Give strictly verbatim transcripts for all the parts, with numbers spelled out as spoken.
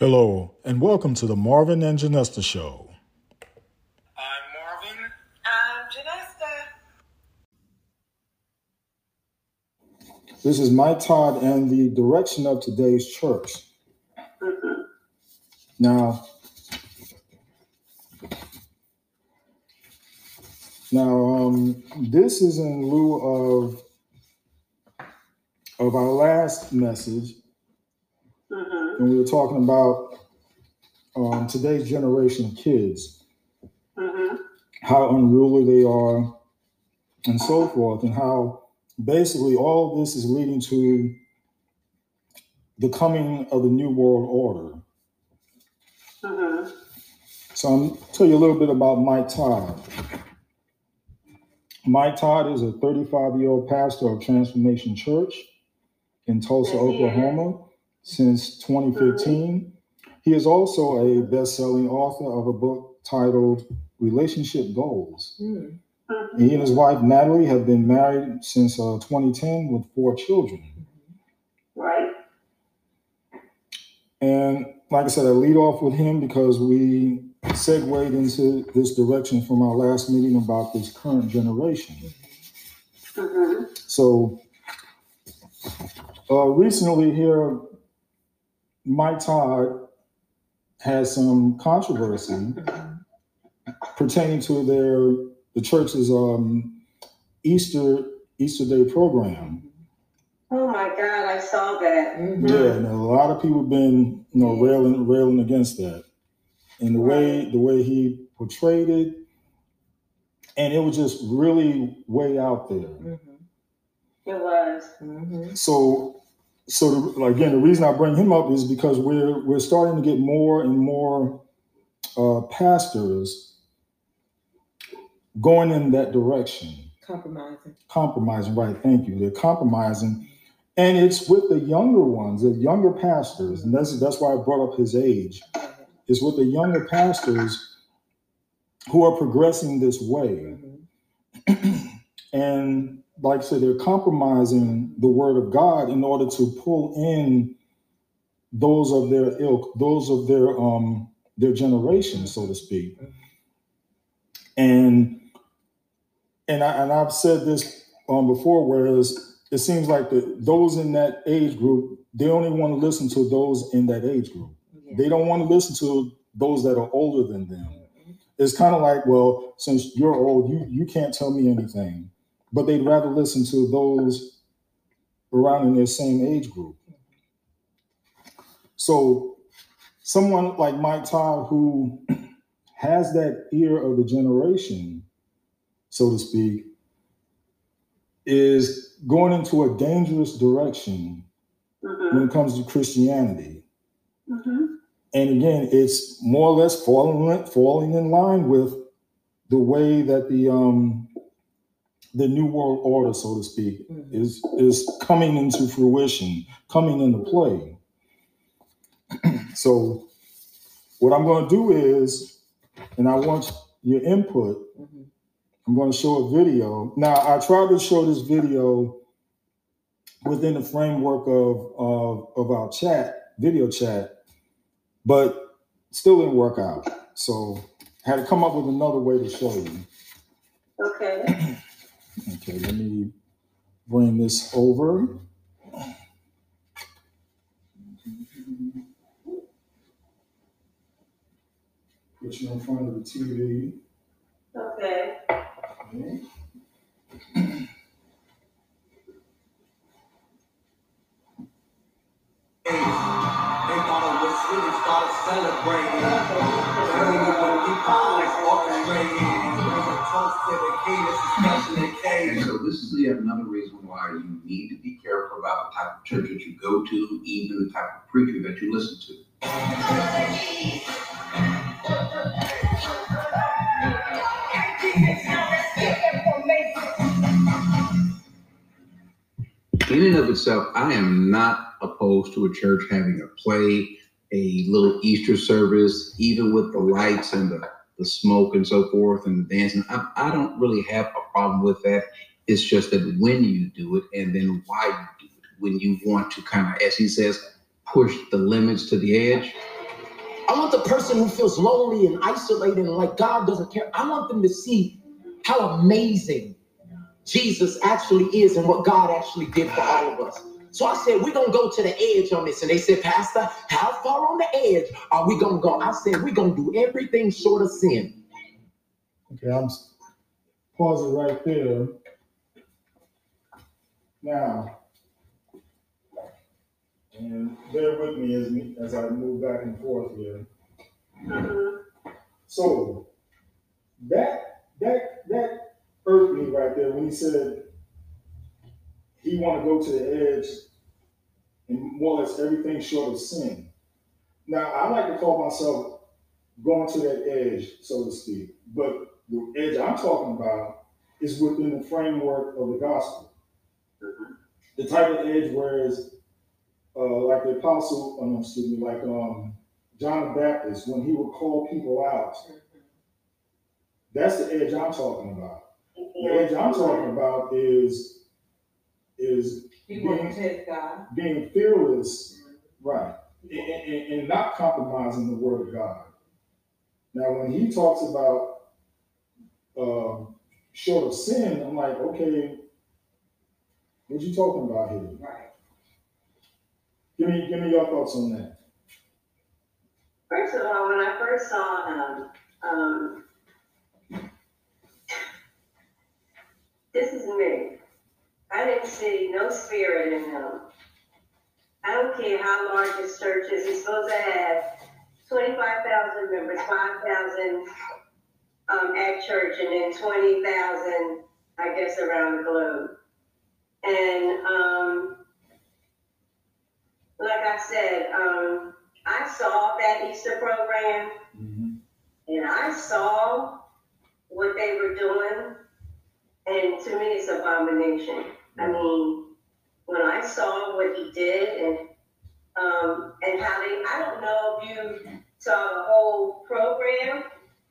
Hello, and welcome to the Marvin and Janesta Show. I'm Marvin. I'm Janesta. This is Mike Todd and the direction of today's church. Mm-hmm. Now, now um, this is in lieu of, of our last message. Mm-hmm. And we were talking about um, today's generation of kids, mm-hmm. how unruly they are, and so forth, and how basically all this is leading to the coming of the New World Order. Mm-hmm. So I'm gonna tell you a little bit about Mike Todd. Mike Todd is a thirty-five-year-old pastor of Transformation Church in Tulsa, mm-hmm. Oklahoma. Since twenty fifteen, he is also a best-selling author of a book titled Relationship Goals. Mm. Mm-hmm. He and his wife, Natalie, have been married since uh, twenty ten with four children. Right. And like I said, I lead off with him because we segued into this direction from our last meeting about this current generation. Mm-hmm. So uh, recently here, Mike Todd has some controversy pertaining to their the church's um, Easter Easter Day program. Oh my God, I saw that. Mm-hmm. Yeah, and a lot of people have been you know railing railing against that, and the way the way he portrayed it, and it was just really way out there. Mm-hmm. It was. Mm-hmm. So. So the, again, the reason I bring him up is because we're we're starting to get more and more uh, pastors going in that direction. Compromising. Compromising, right? Thank you. They're compromising, and it's with the younger ones, the younger pastors, and that's that's why I brought up his age. It's with the younger pastors who are progressing this way, mm-hmm. and. Like I said, they're compromising the word of God in order to pull in those of their ilk, those of their um their generation, so to speak. And and I and I've said this um before, whereas it seems like the those in that age group, they only want to listen to those in that age group. Yeah. They don't want to listen to those that are older than them. It's kind of like, well, since you're old, you you can't tell me anything. But they'd rather listen to those around in their same age group. So someone like Mike Todd, who has that ear of the generation, so to speak, is going into a dangerous direction mm-hmm. when it comes to Christianity. Mm-hmm. And again, it's more or less falling, falling in line with the way that the... Um, the New World Order, so to speak, mm-hmm. is, is coming into fruition, coming into play. So what I'm going to do is, and I want your input, mm-hmm. I'm going to show a video. Now, I tried to show this video within the framework of, of, of our chat, video chat, but still didn't work out. So I had to come up with another way to show you. Okay. Okay, let me bring this over. Put you in front of the T V. Okay. Okay. They gotta listen, they gotta celebrate it. They gotta keep always orchestrating. There's a toast to the king, it's a special occasion. And so this is yet another reason why you need to be careful about the type of church that you go to, even the type of preacher that you listen to. In and of itself, I am not opposed to a church having a play, a little Easter service, even with the lights and the, the smoke and so forth and the dancing. I, I don't really have a problem with that. It's just that when you do it and then why you do it, when you want to kind of, as he says, push the limits to the edge. want the person who feels lonely and isolated and like God doesn't care. I want them to see how amazing Jesus actually is and what God actually did for all of us. So I said, we're going to go to the edge on this. And they said, Pastor, how far on the edge are we going to go? I said, we're going to do everything short of sin. Okay, I'm pausing right there. Now, and bear with me as, me as I move back and forth here. So that, that, that irked me right there when he said he want to go to the edge and more or less everything short of sin. Now, I like to call myself going to that edge, so to speak, but the edge I'm talking about is within the framework of the gospel. The type of edge whereas uh, like the apostle, um, excuse me, like um, John the Baptist, when he would call people out, that's the edge I'm talking about. The edge I'm talking about is is being, being fearless, right, and, and, and not compromising the word of God. Now, when he talks about uh, short of sin, I'm like, okay, what you talking about here? Right. Give me, give me your thoughts on that. First of all, when I first saw um, um, this is me. I didn't see no spirit in him. I don't care how large his church is. He's supposed to have twenty-five thousand members, five thousand um, at church, and then twenty thousand, I guess, around the globe. And um, like I said, um, I saw that Easter program, mm-hmm. and I saw what they were doing. And to me, it's an abomination. I mean, when I saw what he did and um, and how they, I don't know if you saw the whole program,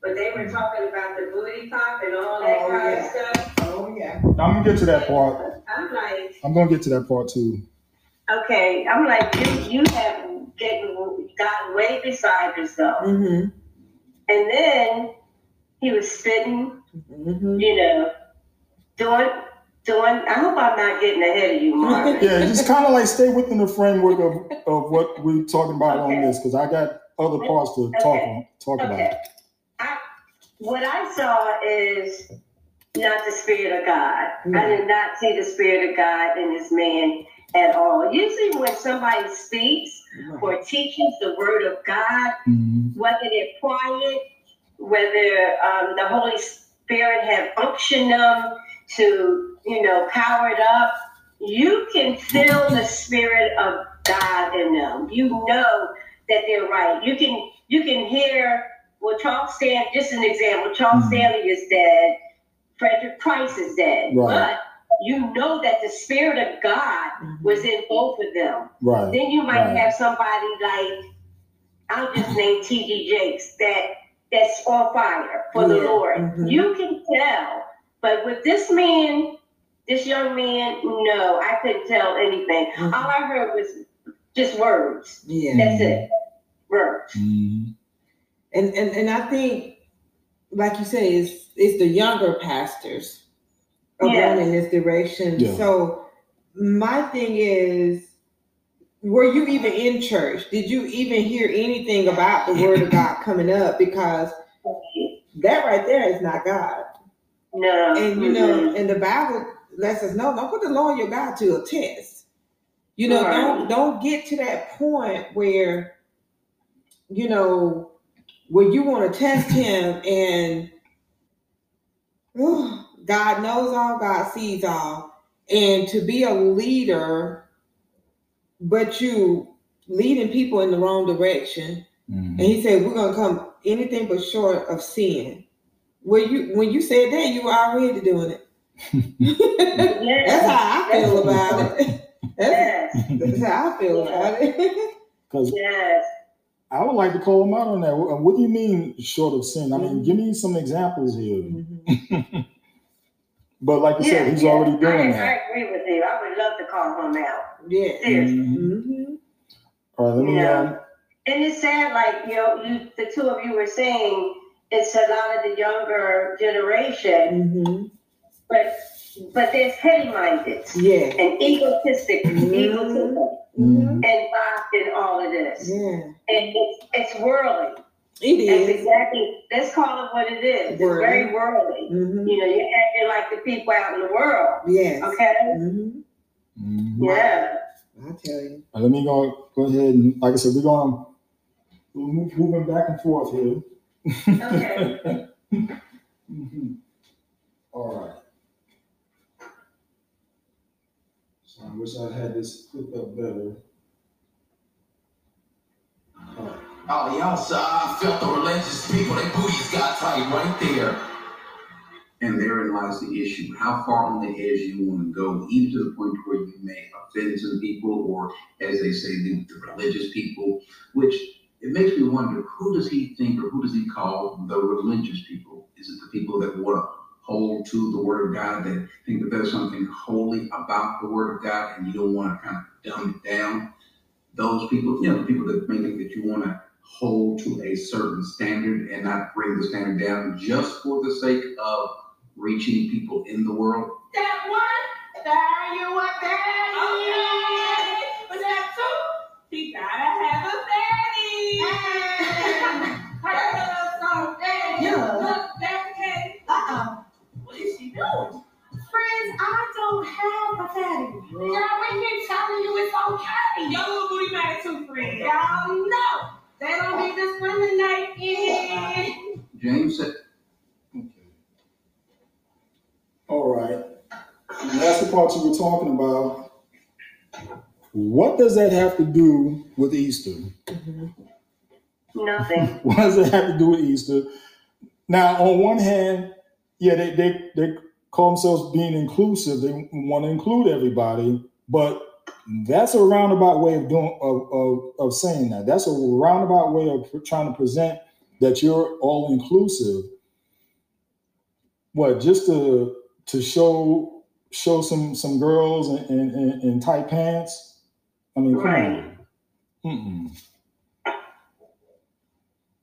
but they were talking about the booty pop and all that oh, kind yeah. of stuff. Oh, yeah. I'm going to get to that part. I'm like... I'm going to get to that part, too. Okay. I'm like, you, you have gotten, gotten way beside yourself. Mm-hmm. And then he was spitting, mm-hmm. you know, Doing, doing, I hope I'm not getting ahead of you, Marvin. Yeah, just kind of like stay within the framework of, of what we're talking about okay. on this, because I got other parts to okay. talk on, talk okay. about. I, what I saw is not the Spirit of God. Mm. I did not see the Spirit of God in this man at all. Usually when somebody speaks mm. or teaches the Word of God, mm. whether they're quiet, whether um, the Holy Spirit have unctioned them, to, you know, power it up, you can feel the Spirit of God in them. You know that they're right. You can you can hear, well, Charles Stanley, just an example, Charles Stanley is dead, Frederick Price is dead, right. but you know that the Spirit of God was in both of them. Right. Then you might right. have somebody like, I'll just name T D Jakes, that, that's on fire for yeah. the Lord. Mm-hmm. You can tell. But with this man, this young man, no, I couldn't tell anything. Mm-hmm. All I heard was just words. Yeah. That's it. Words. Mm-hmm. And, and and I think, like you say, it's, it's the younger pastors going yes. in this direction. Yeah. So my thing is, were you even in church? Did you even hear anything about the Word of God coming up? Because that right there is not God. No, and you know, mm-hmm. and the Bible lets us know, don't put the law of your God to a test. You know, right. don't don't get to that point where, you know, where you want to test him and oh, God knows all, God sees all. And to be a leader, but you leading people in the wrong direction. Mm-hmm. And he said, we're going to come anything but short of sin. Well, you when you said that, you were already doing it. Yes. That's how I feel about it. That's, yes. that's how I feel about it. Because yes. I would like to call him out on that. What do you mean short of sin? I mean, mm-hmm. give me some examples here. Mm-hmm. But like you yeah, said, he's yeah. already doing I, that. I agree with you. I would love to call him out. Yeah. Seriously. Mm-hmm. All right, let me yeah. um, And it's sad, like, you know, you, the two of you were saying, it's a lot of the younger generation, mm-hmm. but but they're petty-minded, yeah, and egotistic, mm-hmm. egotistical, mm-hmm. and bopped in all of this, yeah. and it's it's worldly. It That's is exactly. Let's call it what it is. It's worldly. Very worldly. Mm-hmm. You know, you're acting like the people out in the world. Yes. Okay. Mm-hmm. Mm-hmm. Yeah. I tell you. Now let me go go ahead and, like I said, we're going we're moving back and forth here. Okay. mm-hmm. All right. So I wish I had this clipped up better. All right. Oh, y'all saw, I felt the religious people, their booties got tight right there. And therein lies the issue. How far on the edge you want to go, even to the point where you may offend some people, or as they say, the, the religious people, which it makes me wonder, who does he think, or who does he call the religious people? Is it the people that want to hold to the Word of God, that think that there's something holy about the Word of God, and you don't want to kind of dumb it down? Those people, you know, the people that may think that you want to hold to a certain standard and not bring the standard down just for the sake of reaching people in the world. That one, there you are, there you are. But that two, he gotta have a fatty. Hey, yeah. Look, that cake. Uh-oh. What is she doing? Friends, I don't have a fatty. Y'all right here telling you it's okay. Y'all little booty mad too, friend. Y'all know. They don't need this women night in. James said. Okay. All right. And that's the part you were talking about. What does that have to do with Easter? Mm-hmm. Nothing. What does it have to do with Easter? Now, on one hand, yeah, they they, they call themselves being inclusive. They want to include everybody, but that's a roundabout way of doing of, of, of saying that. That's a roundabout way of trying to present that you're all inclusive. What, just to to show show some some girls in, in, in tight pants? I mean, come right. on. Mm-mm.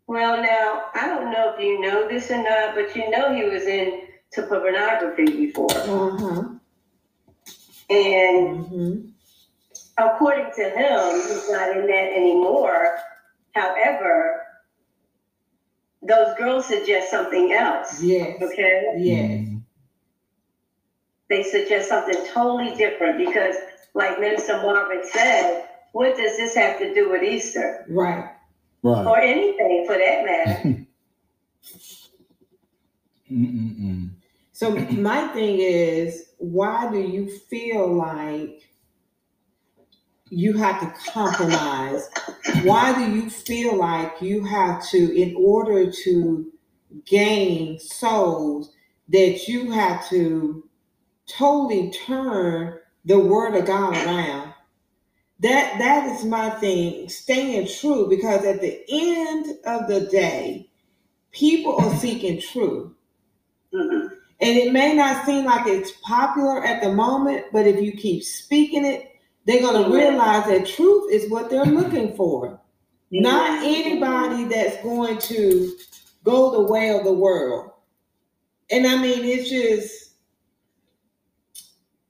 Well, now, I don't know if you know this or not, but you know he was into pornography before. Uh-huh. And mm-hmm. according to him, he's not in that anymore. However, those girls suggest something else. Yes. Okay? Yes. They suggest something totally different because, like Minister Marvin said, what does this have to do with Easter? Right. Right. Or anything for that matter. Mm-mm-mm. So my thing is, why do you feel like you have to compromise? Why do you feel like you have to, in order to gain souls, that you have to totally turn the Word of God around? That that is my thing, staying true, because at the end of the day, people are seeking truth. Mm-hmm. And it may not seem like it's popular at the moment, but if you keep speaking it, they're going to realize that truth is what they're looking for. Mm-hmm. Not anybody that's going to go the way of the world. And I mean, it's just,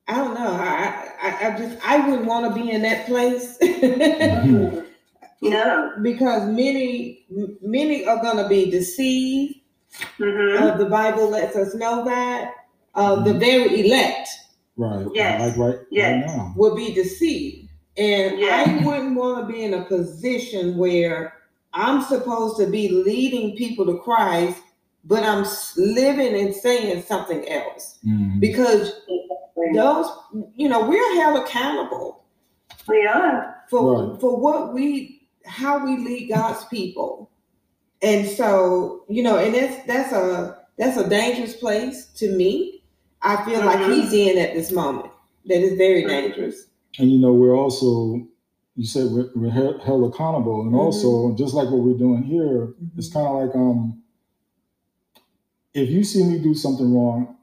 I don't know. I, I I just I wouldn't want to be in that place. No, because many many are gonna be deceived. Mm-hmm. Uh, the Bible lets us know that uh, mm-hmm. the very elect, right? Yes. Like right, yes. right now, will be deceived, and yes. I wouldn't want to be in a position where I'm supposed to be leading people to Christ, but I'm living and saying something else mm-hmm. because. Those, you know, we're held accountable. We are for right. for what we, how we lead God's people, and so you know, and that's that's a that's a dangerous place to me. I feel mm-hmm. like he's in at this moment. That is very dangerous. And you know, we're also, you said we're, we're held accountable, and mm-hmm. also just like what we're doing here, mm-hmm. it's kind of like um, if you see me do something wrong,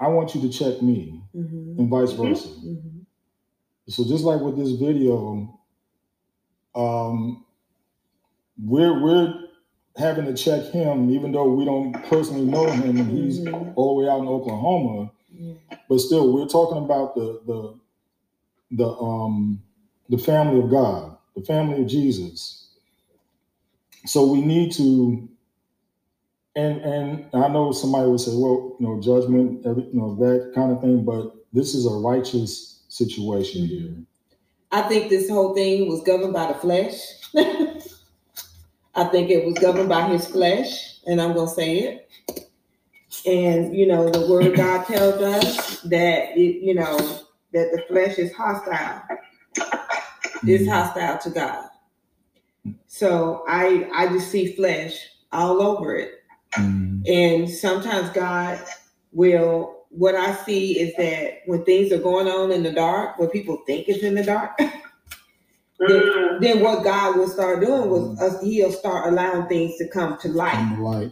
I want you to check me, mm-hmm. and vice versa. Mm-hmm. So just like with this video, um, we're we're having to check him, even though we don't personally know him, and he's mm-hmm. all the way out in Oklahoma. Yeah. But still, we're talking about the the the um the family of God, the family of Jesus. So we need to, and and I know somebody would say, well, you know, judgment, every, you know, that kind of thing. But this is a righteous situation mm-hmm. here. I think this whole thing was governed by the flesh. I think it was governed by his flesh, and I'm going to say it. And, you know, the word of God tells us that, it, you know, that the flesh is hostile. Mm-hmm. It's hostile to God. So I I just see flesh all over it. Mm-hmm. And sometimes God will... What I see is that when things are going on in the dark, what people think is in the dark, then, then what God will start doing was us, he'll start allowing things to come to light. light.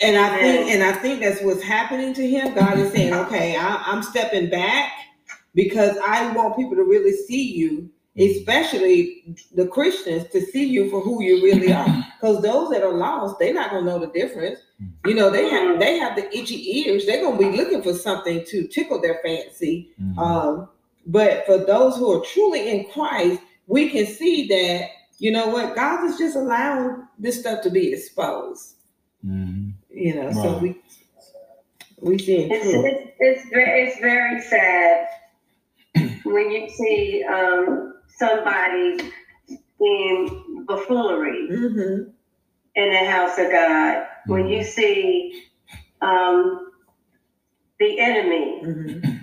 And I think, and I think that's what's happening to him. God is saying, okay, I, I'm stepping back because I want people to really see you, especially the Christians, to see you for who you really are. Because those that are lost, they're not going to know the difference. You know, they have they have the itchy ears. They're going to be looking for something to tickle their fancy. Mm-hmm. Um, but for those who are truly in Christ, we can see that, you know what, God is just allowing this stuff to be exposed. Mm-hmm. You know, right. so we we see it. It's, it's, it's very sad when you see um, somebody in buffoonery mm-hmm. in the house of God. When you see um, the enemy mm-hmm.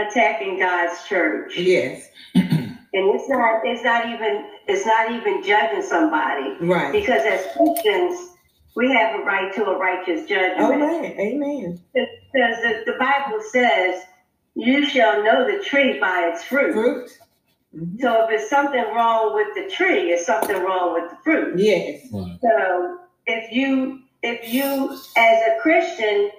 attacking God's church, yes, and it's not—it's not even—it's not even judging somebody, right? Because as Christians, we have a right to a righteous judgment. Okay, amen. Because the, the Bible says, "You shall know the tree by its fruit." Fruit. Mm-hmm. So if it's something wrong with the tree, it's something wrong with the fruit. Yes. Right. So if you, if you as a Christian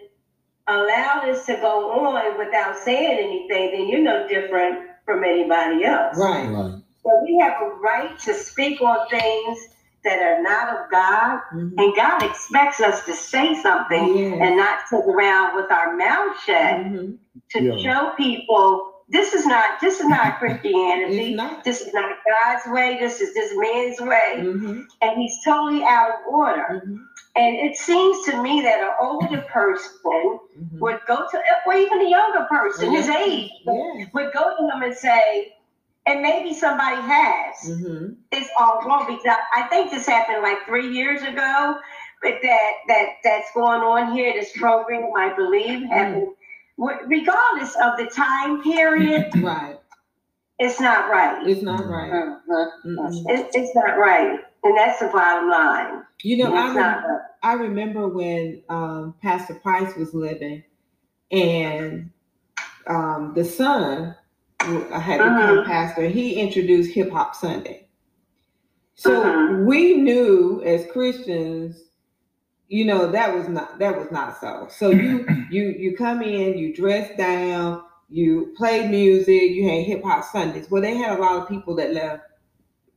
allow this to go on without saying anything, then you're no different from anybody else. Right. Right. So we have a right to speak on things that are not of God, mm-hmm. and God expects us to say something yeah. and not sit around with our mouth shut mm-hmm. to yeah. show people. This is not. This is not Christianity. Not. This is not God's way. This is this man's way, mm-hmm. and he's totally out of order. Mm-hmm. And it seems to me that an older person mm-hmm. would go to, or even a younger person, yes. his age, yes. would go to him and say, and maybe somebody has. Mm-hmm. It's all wrong because I think this happened like three years ago. But that that that's going on here. This program, I believe, mm-hmm. happened. Regardless of the time period, right? It's not right. It's not right. Mm-hmm. Mm-hmm. It, it's not right, and that's the bottom line. You know, I, rem- right. I remember when um, Pastor Price was living, and um, the son had uh-huh. become pastor. He introduced Hip Hop Sunday, so uh-huh. we knew as Christians. You know, that was not that was not so. So you you you come in, you dress down, you play music, you had Hip Hop Sundays. Well, they had a lot of people that left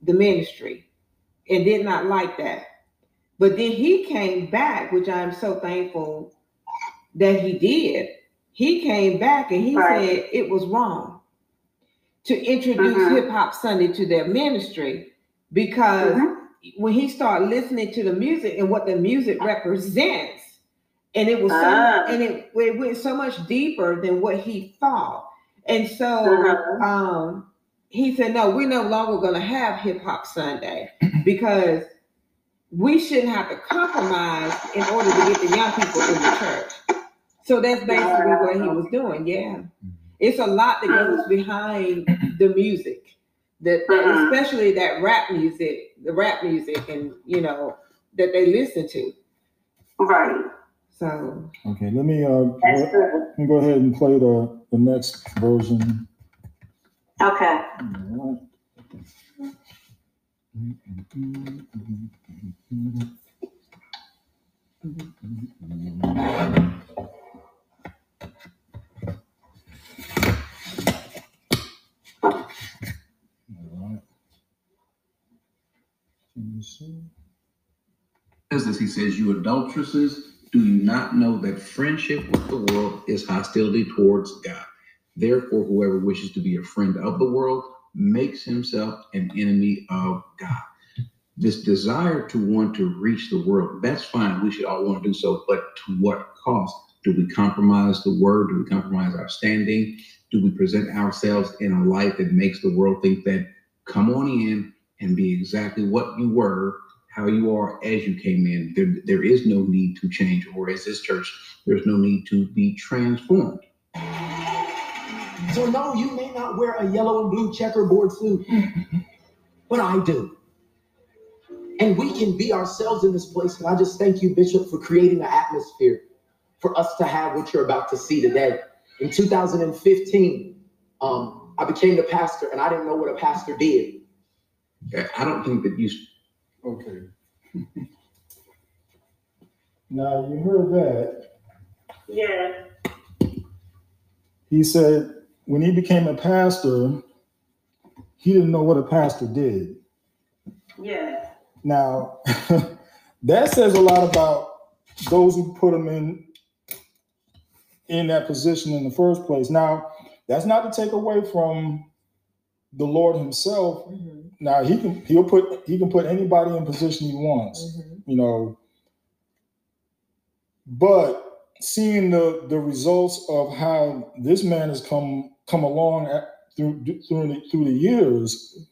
the ministry and did not like that. But then he came back, which I'm so thankful that he did. He came back and he right. said it was wrong to introduce uh-huh. Hip Hop Sunday to their ministry because uh-huh. when he started listening to the music and what the music represents, and it was so, uh, and it, it went so much deeper than what he thought. And so uh-huh. um, he said, no, we're no longer going to have Hip Hop Sunday because we shouldn't have to compromise in order to get the young people in the church. So that's basically what he was doing. Yeah. It's a lot that goes behind the music. That, that uh-huh. especially that rap music, the rap music, and you know that they listen to, right? So okay, let me uh, let, let me go ahead and play the, the next version. Okay. All right. Mm-hmm. Can you see? Says this, he says, you adulteresses, do you not know that friendship with the world is hostility towards God? Therefore, whoever wishes to be a friend of the world makes himself an enemy of God. This desire to want to reach the world, that's fine. We should all want to do so. But to what cost? Do we compromise the word? Do we compromise our standing? Do we present ourselves in a light that makes the world think that come on in and be exactly what you were, how you are as you came in? There, there is no need to change, or as this church, there's no need to be transformed. So no, you may not wear a yellow and blue checkerboard suit, but I do. And we can be ourselves in this place. And I just thank you, Bishop, for creating an atmosphere for us to have what you're about to see today. In two thousand fifteen, um, I became the pastor, and I didn't know what a pastor did. I don't think that you... Okay. Now, you heard that. Yeah. He said when he became a pastor, he didn't know what a pastor did. Yeah. Now, that says a lot about those who put him in in that position in the first place. Now, that's not to take away from the Lord himself. Mm-hmm. Now he can he'll put he can put anybody in position he wants, mm-hmm. you know. But seeing the the results of how this man has come come along at, through through the, through the years,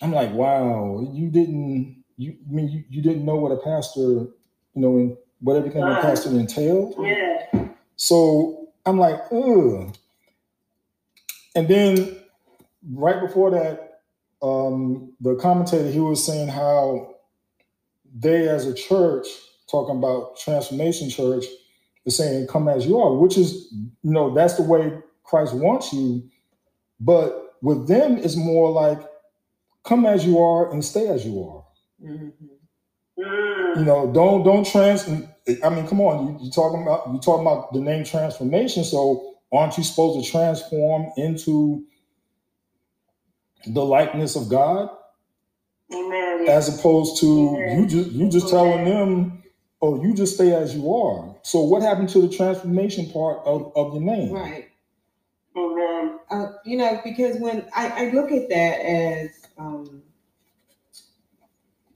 I'm like, wow, you didn't you I mean you, you didn't know what a pastor, you know, and what everything wow. a pastor entailed. Yeah. So I'm like, ugh. And then right before that, um, the commentator, he was saying how they as a church, talking about Transformation Church, is saying, come as you are, which is, you know, that's the way Christ wants you. But with them, it's more like, come as you are and stay as you are. Mm-hmm. You know, don't, don't trans, I mean, come on, you, you talking about, you talking about the name transformation. So aren't you supposed to transform into the likeness of God? Amen. As opposed to Amen. you just you just Amen. telling them, oh, you just stay as you are. So what happened to the transformation part of, of your name? Right. Amen. Uh, you know, because when I, I look at that as um,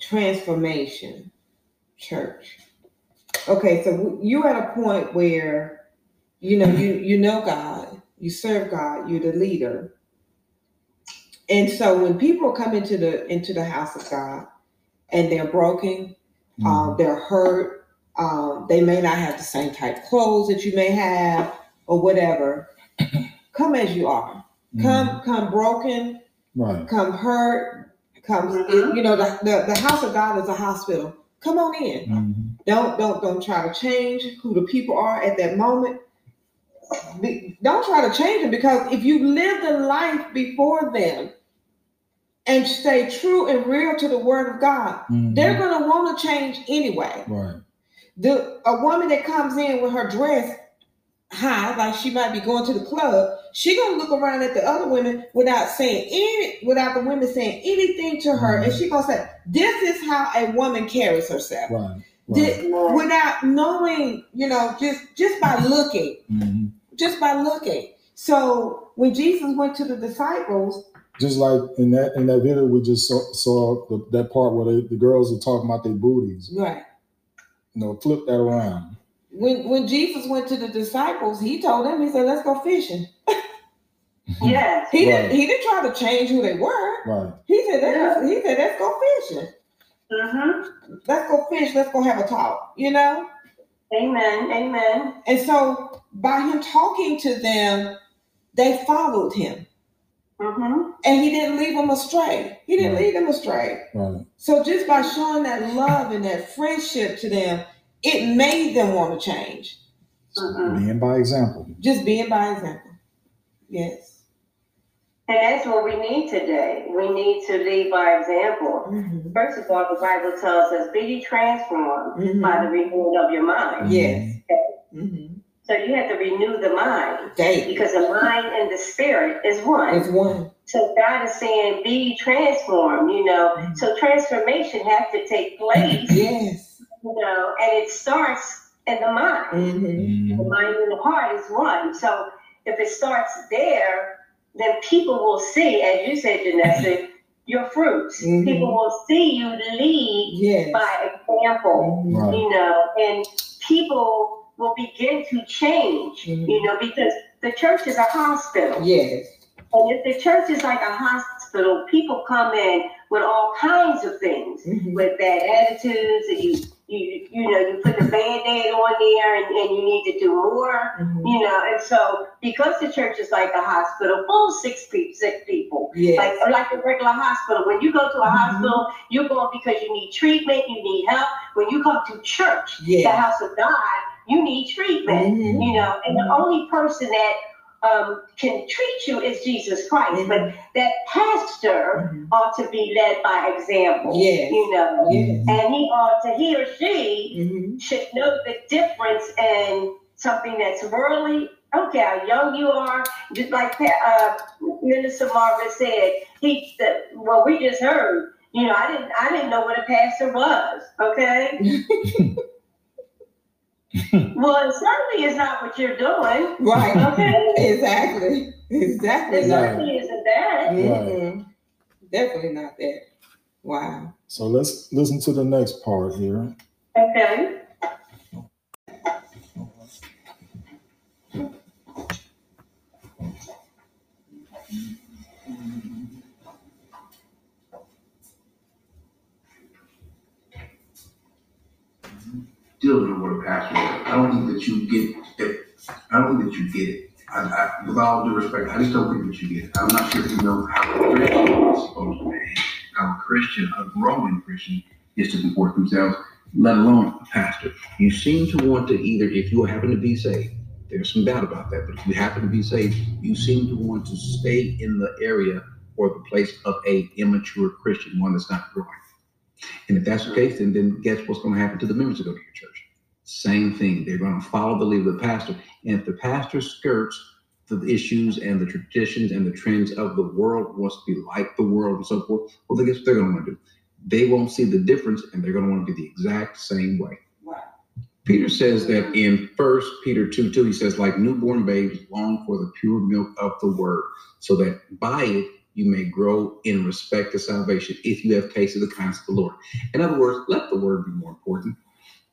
Transformation Church. Okay, so you're at a point where, you know, you, you know God, you serve God, you're the leader. And so when people come into the into the house of God and they're broken, mm-hmm. um, they're hurt, um, they may not have the same type of clothes that you may have or whatever. Come as you are. Mm-hmm. Come, come broken, right. come hurt, come, mm-hmm. you know, the, the, the house of God is a hospital. Come on in. Mm-hmm. Don't, don't, don't try to change who the people are at that moment. Be, don't try to change them, because if you live the life before them and stay true and real to the word of God, mm-hmm. they're going to want to change anyway. Right. The a woman that comes in with her dress high, like she might be going to the club, she going to look around at the other women without saying any, without the women saying anything to her, right. and she going to say, "This is how a woman carries herself." Right. Right. This, right. Without knowing, you know, just just by looking. Mm-hmm. Just by looking. So when Jesus went to the disciples, just like in that in that video we just saw, saw the, that part where they, the girls are talking about their booties, right? You know, flip that around. When when Jesus went to the disciples, he told them, he said, "Let's go fishing." Yeah, he right. didn't he didn't try to change who they were. Right. He said, yeah. he said, "Let's go fishing." Uh-huh. Let's go fish. Let's go have a talk. You know. Amen. Amen. And so, by him talking to them, they followed him. Mm-hmm. And he didn't leave them astray. He didn't right. lead them astray. Right. So just by showing that love and that friendship to them, it made them want to change. So mm-hmm. being by example. Just being by example. Yes. And that's what we need today. We need to lead by example. Mm-hmm. First of all, the Bible tells us, be ye transformed mm-hmm. by the renewing of your mind. Yes. Okay. Mm-hmm. So you have to renew the mind, Dang. because the mind and the spirit is one. It's one. So God is saying, be transformed, you know. Mm-hmm. So transformation has to take place. Yes. You know, and it starts in the mind. Mm-hmm. The mind and the heart is one. So if it starts there, then people will see, as you said, Janessa, your fruits. Mm-hmm. People will see you lead yes. by example, mm-hmm. you know, and people will begin to change, mm-hmm. you know, because the church is a hospital. Yes. And if the church is like a hospital, people come in with all kinds of things, mm-hmm. with bad attitudes, and you, you, you know, you put the Band-Aid on there, and, and you need to do more, mm-hmm. you know. And so, because the church is like a hospital, full of six people, sick people, yes. like like a regular hospital. When you go to a mm-hmm. hospital, you're going because you need treatment, you need help. When you come to church, yes. the house of God, you need treatment, mm-hmm. you know. And mm-hmm. the only person that Um, can treat you as Jesus Christ, mm-hmm. but that pastor mm-hmm. ought to be led by example, yes. you know, yes. and he ought to, he or she mm-hmm. should know the difference in something that's worldly. Okay, how young you are, just like uh, Minister Marvin said, he, the, well, we just heard, you know, I didn't, I didn't know what a pastor was, okay? Well, it certainly is not what you're doing. Right. Okay. Exactly. Exactly. It certainly right. isn't that. Mm-hmm. Right. Definitely not that. Wow. So let's listen to the next part here. Okay. Deal with the word passion. I don't think that you get it. I don't think that you get it. I, I, with all due respect, I just don't think that you get it. I'm not sure if you know how a Christian is supposed to be. How a Christian, a growing Christian, is to support themselves, let alone a pastor. You seem to want to either, if you happen to be saved, there's some doubt about that, but if you happen to be saved, you seem to want to stay in the area or the place of a immature Christian, one that's not growing. And if that's the case, then, then guess what's going to happen to the members that go to your church? Same thing. They're going to follow the lead of the pastor. And if the pastor skirts the issues and the traditions and the trends of the world, wants to be like the world and so forth, well, then guess what they're going to want to do? They won't see the difference, and they're going to want to be the exact same way. Wow. Peter says that in First Peter two two, he says, like newborn babes, long for the pure milk of the word, so that by it, you may grow in respect to salvation if you have tasted the kindness of the Lord. In other words, let the word be more important.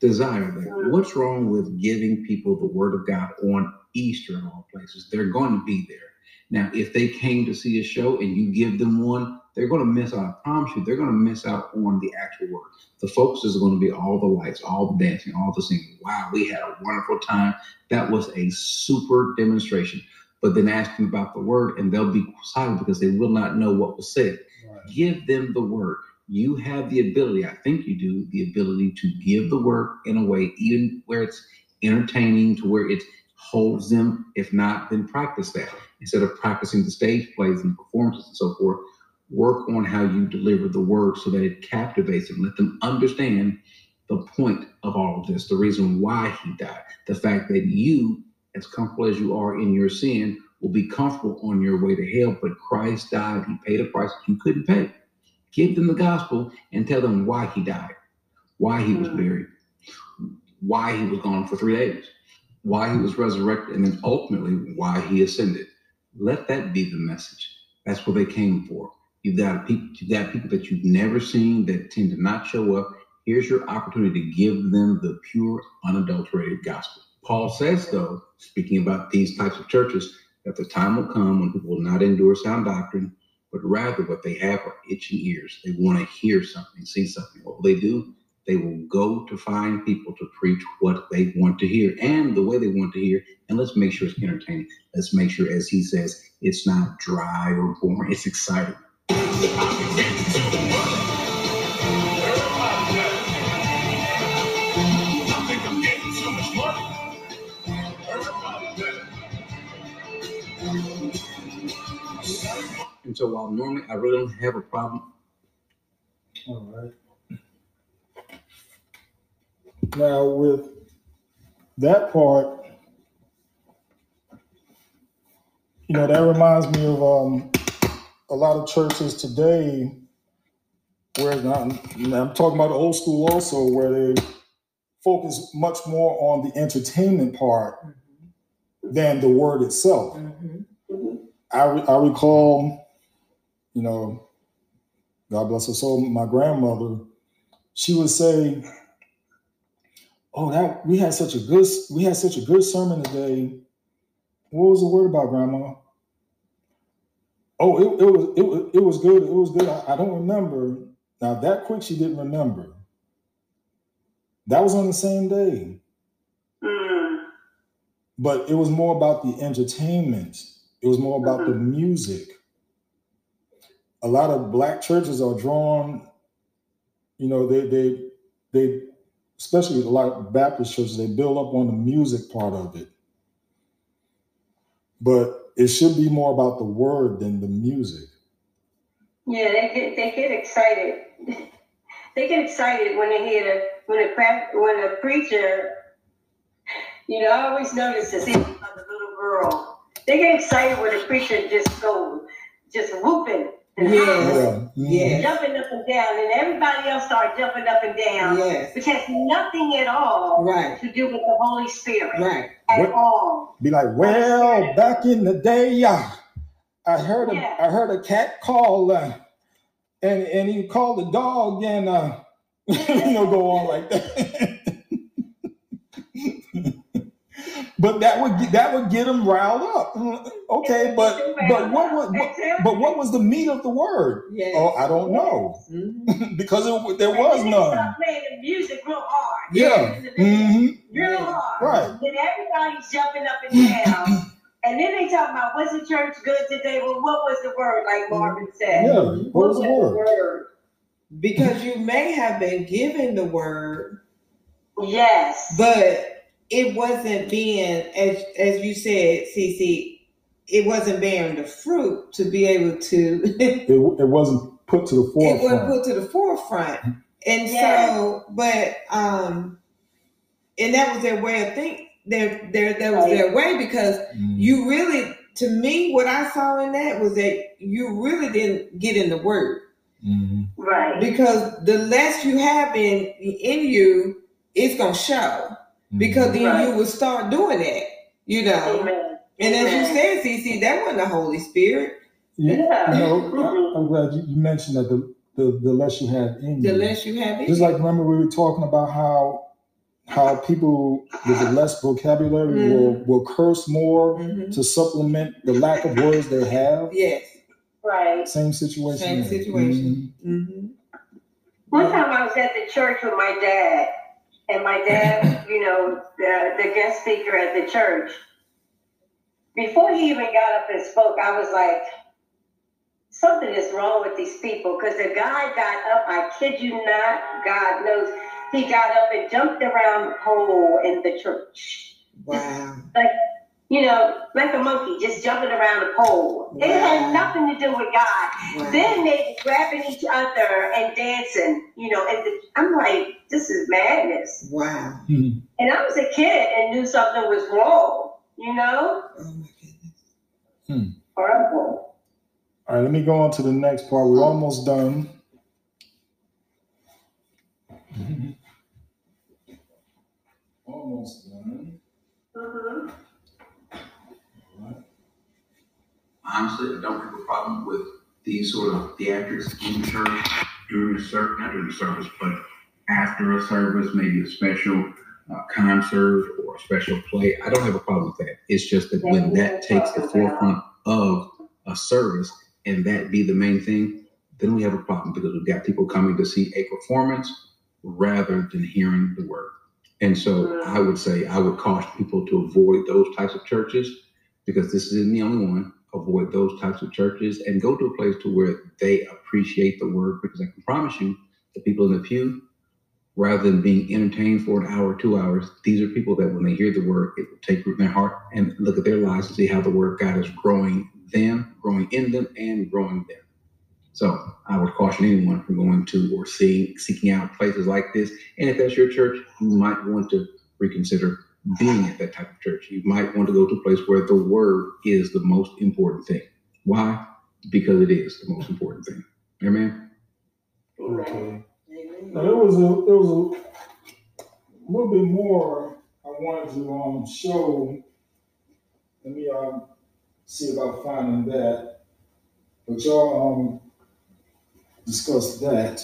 Desire that. What's wrong with giving people the word of God on Easter in all places? They're going to be there. Now, if they came to see a show and you give them one, they're going to miss out. I promise you, they're going to miss out on the actual word. The focus is going to be all the lights, all the dancing, all the singing. Wow, we had a wonderful time. That was a super demonstration. But then ask them about the word, and they'll be silent because they will not know what was said. Right. Give them the word. You have the ability, I think you do, the ability to give the word in a way, even where it's entertaining, to where it holds them. If not, then practice that. Instead of practicing the stage plays and performances and so forth, work on how you deliver the word so that it captivates them. Let them understand the point of all of this, the reason why he died, the fact that you, as comfortable as you are in your sin, will be comfortable on your way to hell. But Christ died. He paid a price that you couldn't pay. Give them the gospel and tell them why he died, why he was buried, why he was gone for three days, why he was resurrected, and then ultimately why he ascended. Let that be the message. That's what they came for. You've got people, you've got people that you've never seen that tend to not show up. Here's your opportunity to give them the pure, unadulterated gospel. Paul says, though, speaking about these types of churches, that the time will come when people will not endure sound doctrine, but rather what they have are itching ears. They want to hear something, see something. What will they do? They will go to find people to preach what they want to hear and the way they want to hear. And let's make sure it's entertaining. Let's make sure, as he says, it's not dry or boring. It's exciting. And so while normally I really don't have a problem. All right. Now with that part, You know, that reminds me of um, a lot of churches today where I'm, I'm talking about the old school also, where they focus much more on the entertainment part mm-hmm. than the word itself. Mm-hmm. I, I recall, you know, God bless her soul, my grandmother, she would say, oh, that we had such a good we had such a good sermon today. What was the word about, Grandma? Oh, it, it was it, it was good. It was good. I, I don't remember. Now, that quick, she didn't remember. That was on the same day. Mm. But it was more about the entertainment. It was more about mm-hmm. the music. A lot of Black churches are drawn, you know, they they they especially a lot of Baptist churches, they build up on the music part of it. But it should be more about the word than the music. Yeah, they get they get excited. They get excited when they hear the when a when a preacher. You know, I always notice this even on the little girl. They get excited when a preacher just go just whooping. Yeah. yeah, jumping up and down, and everybody else started jumping up and down, yes. which has nothing at all right. to do with the Holy Spirit right. at what, all. Be like, well, back in the day, uh, I heard a yeah. I heard a cat call, uh, and and he called the dog, and uh, you know, go on like that. But that would get, that would get them riled up. Okay, but but what, what, what but what was the meat of the word? Yes. Oh, I don't know mm-hmm. because it, there was and none. Start playing the music real hard. Yeah, yeah. Mm-hmm. real yeah. hard. Right. Then everybody's jumping up and down, and then they talk about was the church good today? Well, what was the word? Like Marvin said. Yeah, what, what was, was the, word? the word? Because you may have been given the word. Yes, but. It wasn't being, as as you said, Cece, it wasn't bearing the fruit to be able to. it, it wasn't put to the forefront. It wasn't put to the forefront. And yeah. so, but, um, and that was their way of thinking. Their, their, that was their way because mm. you really, to me, what I saw in that was that you really didn't get in the word. Mm-hmm. Right. Because the less you have in, in you, it's going to show. Because then right. you would start doing that, you know. Amen. And as Amen. you said, Cece, that wasn't the Holy Spirit. Yeah. You know, I'm glad you mentioned that the, the, the less you have in you. The less you have in you. Just like, remember we were talking about how how people with the less vocabulary mm-hmm. will, will curse more mm-hmm. to supplement the lack of words they have. Yes. Right. Same situation. Same there. situation. Mm-hmm. Mm-hmm. One time I was at the church with my dad. And my dad, you know, the, the guest speaker at the church, before he even got up and spoke, I was like, something is wrong with these people. Because the guy got up, I kid you not, God knows, he got up and jumped around the pole in the church. Wow. Like, you know, like a monkey, just jumping around the pole. Wow. It had nothing to do with God. Wow. Then they were grabbing each other and dancing, you know, and the, I'm like, this is madness. Wow. Mm-hmm. And I was a kid and knew something was wrong, you know? Oh, my goodness. Hmm. Horrible. All right, let me go on to the next part. We're almost done. Mm-hmm. Almost done. Mm-hmm. Honestly, I don't have a problem with these sort of theatrics in church during the service, not during the service, but after a service, maybe a special uh, concert or a special play. I don't have a problem with that. It's just that when that takes the forefront of a service and that be the main thing, then we have a problem because we've got people coming to see a performance rather than hearing the word. And so I would say I would caution people to avoid those types of churches because this isn't the only one. Avoid those types of churches and go to a place to where they appreciate the word, because I can promise you the people in the pew, rather than being entertained for an hour, two hours, these are people that when they hear the word, it will take root in their heart and look at their lives and see how the word of God is growing them, growing in them, and growing them. So I would caution anyone from going to or seeing, seeking out places like this. And if that's your church, you might want to reconsider being at that type of church. You might want to go to a place where the word is the most important thing. Why? Because it is the most important thing. Amen. Okay. Now there was a there was a little bit more I wanted to um show. Let me um see about finding that. But y'all um discussed that.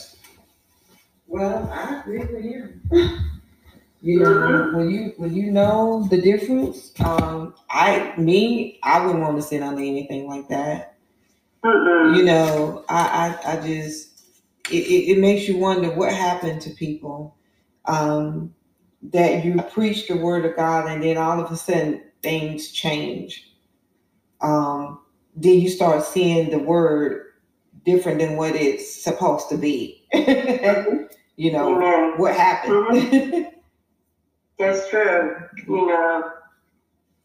Well, I agree with him. You know, when you when you know the difference, um, I me, I wouldn't want to sit on anything like that. Mm-mm. You know, I I, I just it, it makes you wonder what happened to people um, that you preach the word of God and then all of a sudden things change. Um, then you start seeing the word different than what it's supposed to be. You know, mm-hmm. What happened? Mm-hmm. That's true, you know.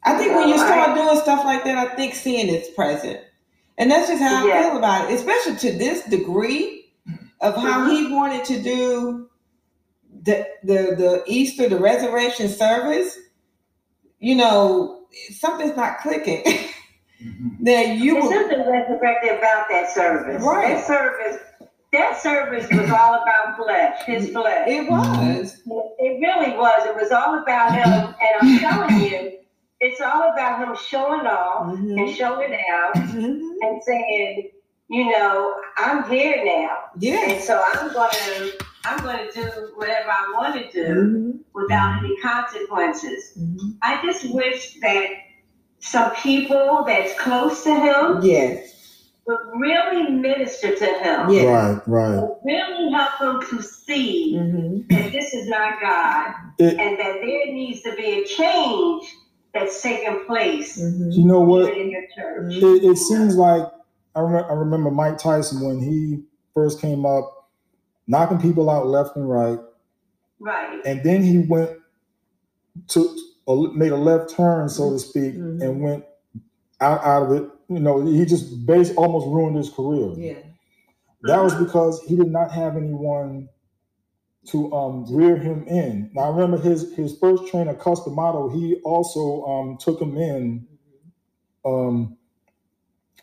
I think when you start doing stuff like that, I think sin is present. And that's just how yeah. I feel about it, especially to this degree of how mm-hmm. he wanted to do the, the, the Easter, the resurrection service. You know, something's not clicking. Mm-hmm. That you There's something resurrected about that service. Right. That service. That service was all about flesh, his flesh. It was. It really was. It was all about him. And I'm telling you, it's all about him showing off mm-hmm. and showing out mm-hmm. and saying, you know, I'm here now. Yes. And so I'm going to I'm going to do whatever I want to do mm-hmm. without any consequences. Mm-hmm. I just wish that some people that's close to him. Yes. But really minister to him. Yeah. Right, right. Really help him to see mm-hmm. that this is not God it, and that there needs to be a change that's taking place. Mm-hmm. You know what? In your church. It, it seems like I, rem- I remember Mike Tyson when he first came up, knocking people out left and right. Right. And then he went to, made a left turn, so to speak, mm-hmm. and went out, out of it. You know, he just basically almost ruined his career. Yeah, that was because he did not have anyone to um, rear him in. Now, I remember his his first trainer, Cus D'Amato, he also um, took him in um,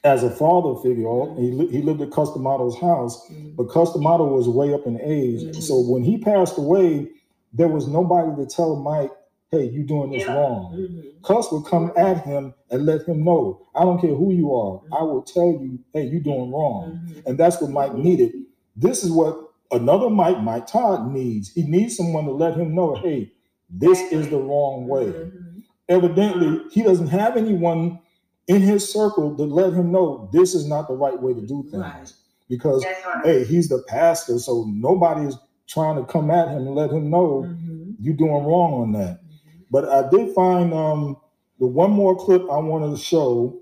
as a father figure. He li- he lived at Cus D'Amato's house, mm-hmm. but Cus D'Amato was way up in age. Mm-hmm. So when he passed away, there was nobody to tell Mike, hey, you doing this yeah. wrong. Mm-hmm. Cus would come at him and let him know, I don't care who you are. Mm-hmm. I will tell you, hey, you doing wrong. Mm-hmm. And that's what Mike needed. This is what another Mike, Mike Todd needs. He needs someone to let him know, hey, this is the wrong way. Mm-hmm. Evidently, he doesn't have anyone in his circle to let him know this is not the right way to do things. Right. Because, right. hey, he's the pastor, so nobody is trying to come at him and let him know mm-hmm. you're doing wrong on that. But I did find um, the one more clip I wanted to show,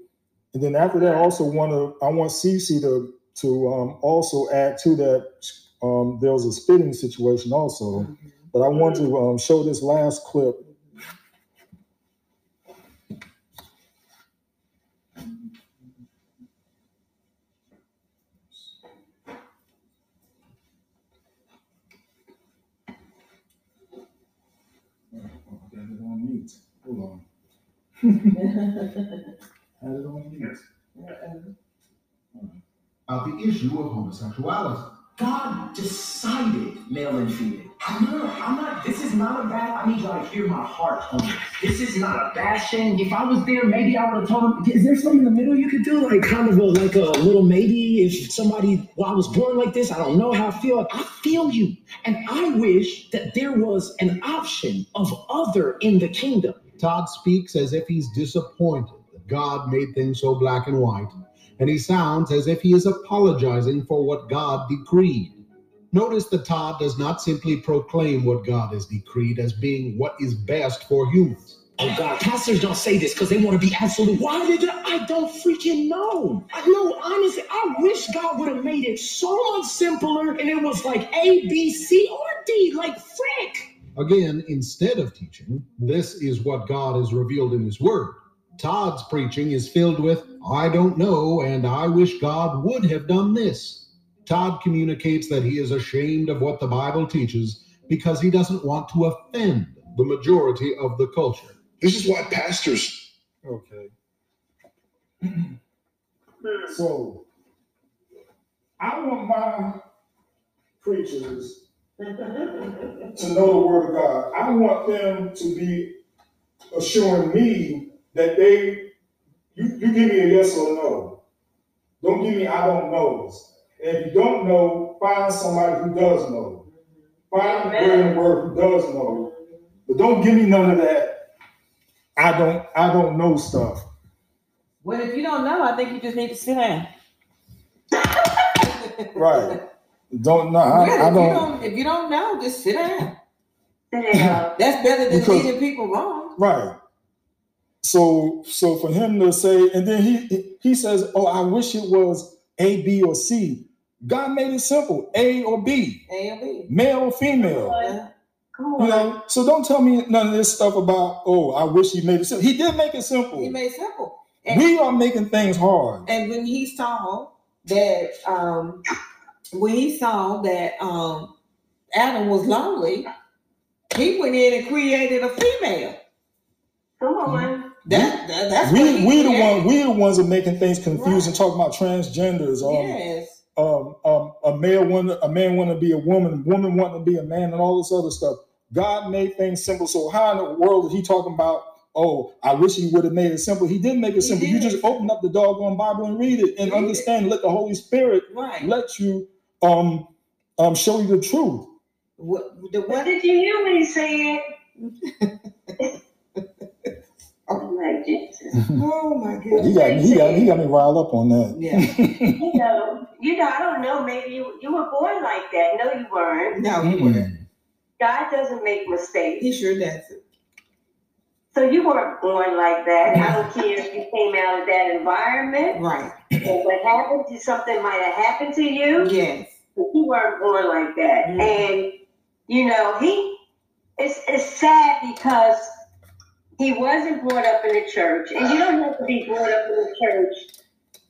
and then after that, I also want to I want Cece to to um, also add to that. Um, there was a spitting situation also, mm-hmm. but I want to um, show this last clip. Hold on. How did it on you? About the issue of homosexuality. God decided male and female. I'm not, I'm not, this is not a bad, I need y'all to hear my heart, homie. This is not a bashing. If I was there, maybe I would have told him, is there something in the middle you could do? Like kind of a, like a little maybe, if somebody, well, I was born like this, I don't know how I feel. I feel you. And I wish that there was an option of other in the kingdom. Todd speaks as if he's disappointed that God made things so black and white, and he sounds as if he is apologizing for what God decreed. Notice that Todd does not simply proclaim what God has decreed as being what is best for humans. Oh God, pastors don't say this because they want to be absolute. Why did I, I don't freaking know. I know, honestly, I wish God would have made it so much simpler and it was like A, B, C, or D, like frick. Again, instead of teaching, this is what God has revealed in his word. Todd's preaching is filled with, I don't know, and I wish God would have done this. Todd communicates that he is ashamed of what the Bible teaches because he doesn't want to offend. the majority of the culture. This is why pastors. Okay. So I want my preachers to know the word of God. I want them to be assuring me that they, you, you give me a yes or no. Don't give me I don't knows. And if you don't know, find somebody who does know. Find a word who does know. But don't give me none of that I don't I don't know stuff. Well, if you don't know, I think you just need to sit down. Right. Don't know. I, well, I don't, you don't. If you don't know, just sit down. That's better than because, leading people wrong. Right. So, so for him to say, and then he he says, "Oh, I wish it was A, B, or C." God made it simple: A or B, A or B, male or female. Yeah. Come on. You know. So don't tell me none of this stuff about, "Oh, I wish he made it simple." He did make it simple. He made it simple. And we are making things hard. And when he saw that. Um, When he saw that um, Adam was lonely, he went in and created a female. Come on, that, that that's we we the one we the ones are making things confused, right, and talking about transgenders. Um, yes, um, um, a male one, a man wanting to be a woman, woman wanting to be a man, and all this other stuff. God made things simple. So how in the world is he talking about? Oh, I wish he would have made it simple. He didn't make it he simple. Did. You just open up the doggone Bible and read it and read understand. It. Let the Holy Spirit right. let you. Um, um, show you the truth. What, the, what did you hear when he said? Oh my Jesus! Oh my goodness! He got me. He got, he got me riled up on that. Yeah. you know, you know. I don't know. Maybe you, you were born like that. No, you weren't. No, you weren't. God doesn't make mistakes. He sure doesn't. So you weren't born like that. I don't care if you came out of that environment. Right. And what happened to something might have happened to you. Yes. But you weren't born like that. Mm-hmm. And, you know, he, it's, it's sad because he wasn't brought up in the church. And you don't have to be brought up in the church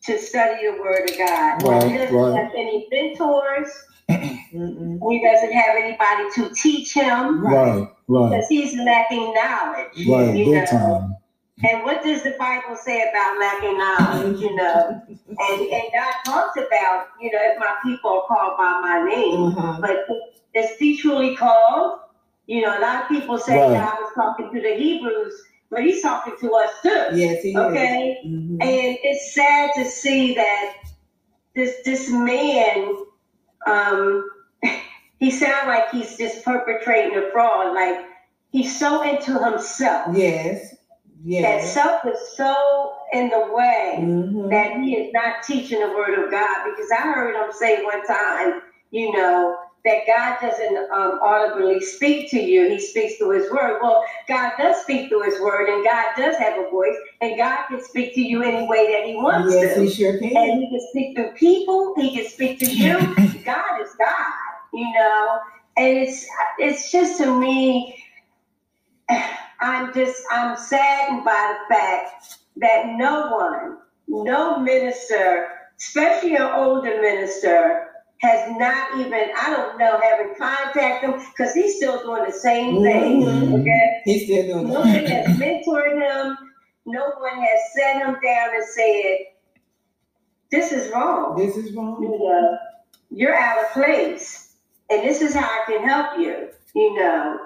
to study the word of God. Right, he doesn't right. have any mentors. Mm-mm. He doesn't have anybody to teach him. Right, right. Because he's lacking knowledge. Right, you know? Time. And what does the Bible say about lacking knowledge, you know? and, and God talks about, you know, if my people are called by my name. Mm-hmm. But is he truly called? You know, a lot of people say right. God was talking to the Hebrews, but he's talking to us too. Yes, he okay? is. Mm-hmm. And it's sad to see that this this man... Um, he sounds like he's just perpetrating a fraud. Like he's so into himself. Yes. Yes. That self is so in the way mm-hmm. that he is not teaching the word of God. Because I heard him say one time, you know, that God doesn't um, audibly speak to you. He speaks through his word. Well, God does speak through his word, and God does have a voice, and God can speak to you any way that he wants yes, to. Yes, he sure can. And he can speak through people. He can speak to you. God is God, you know? And it's it's just, to me, I'm just, I'm saddened by the fact that no one, no minister, especially an older minister, has not even, I don't know, haven't contacted him, because he's still doing the same thing. Mm-hmm. Okay? He's still doing no that. No one has mentored him. No one has set him down and said, this is wrong. This is wrong. You know, you're out of place, and this is how I can help you, you know.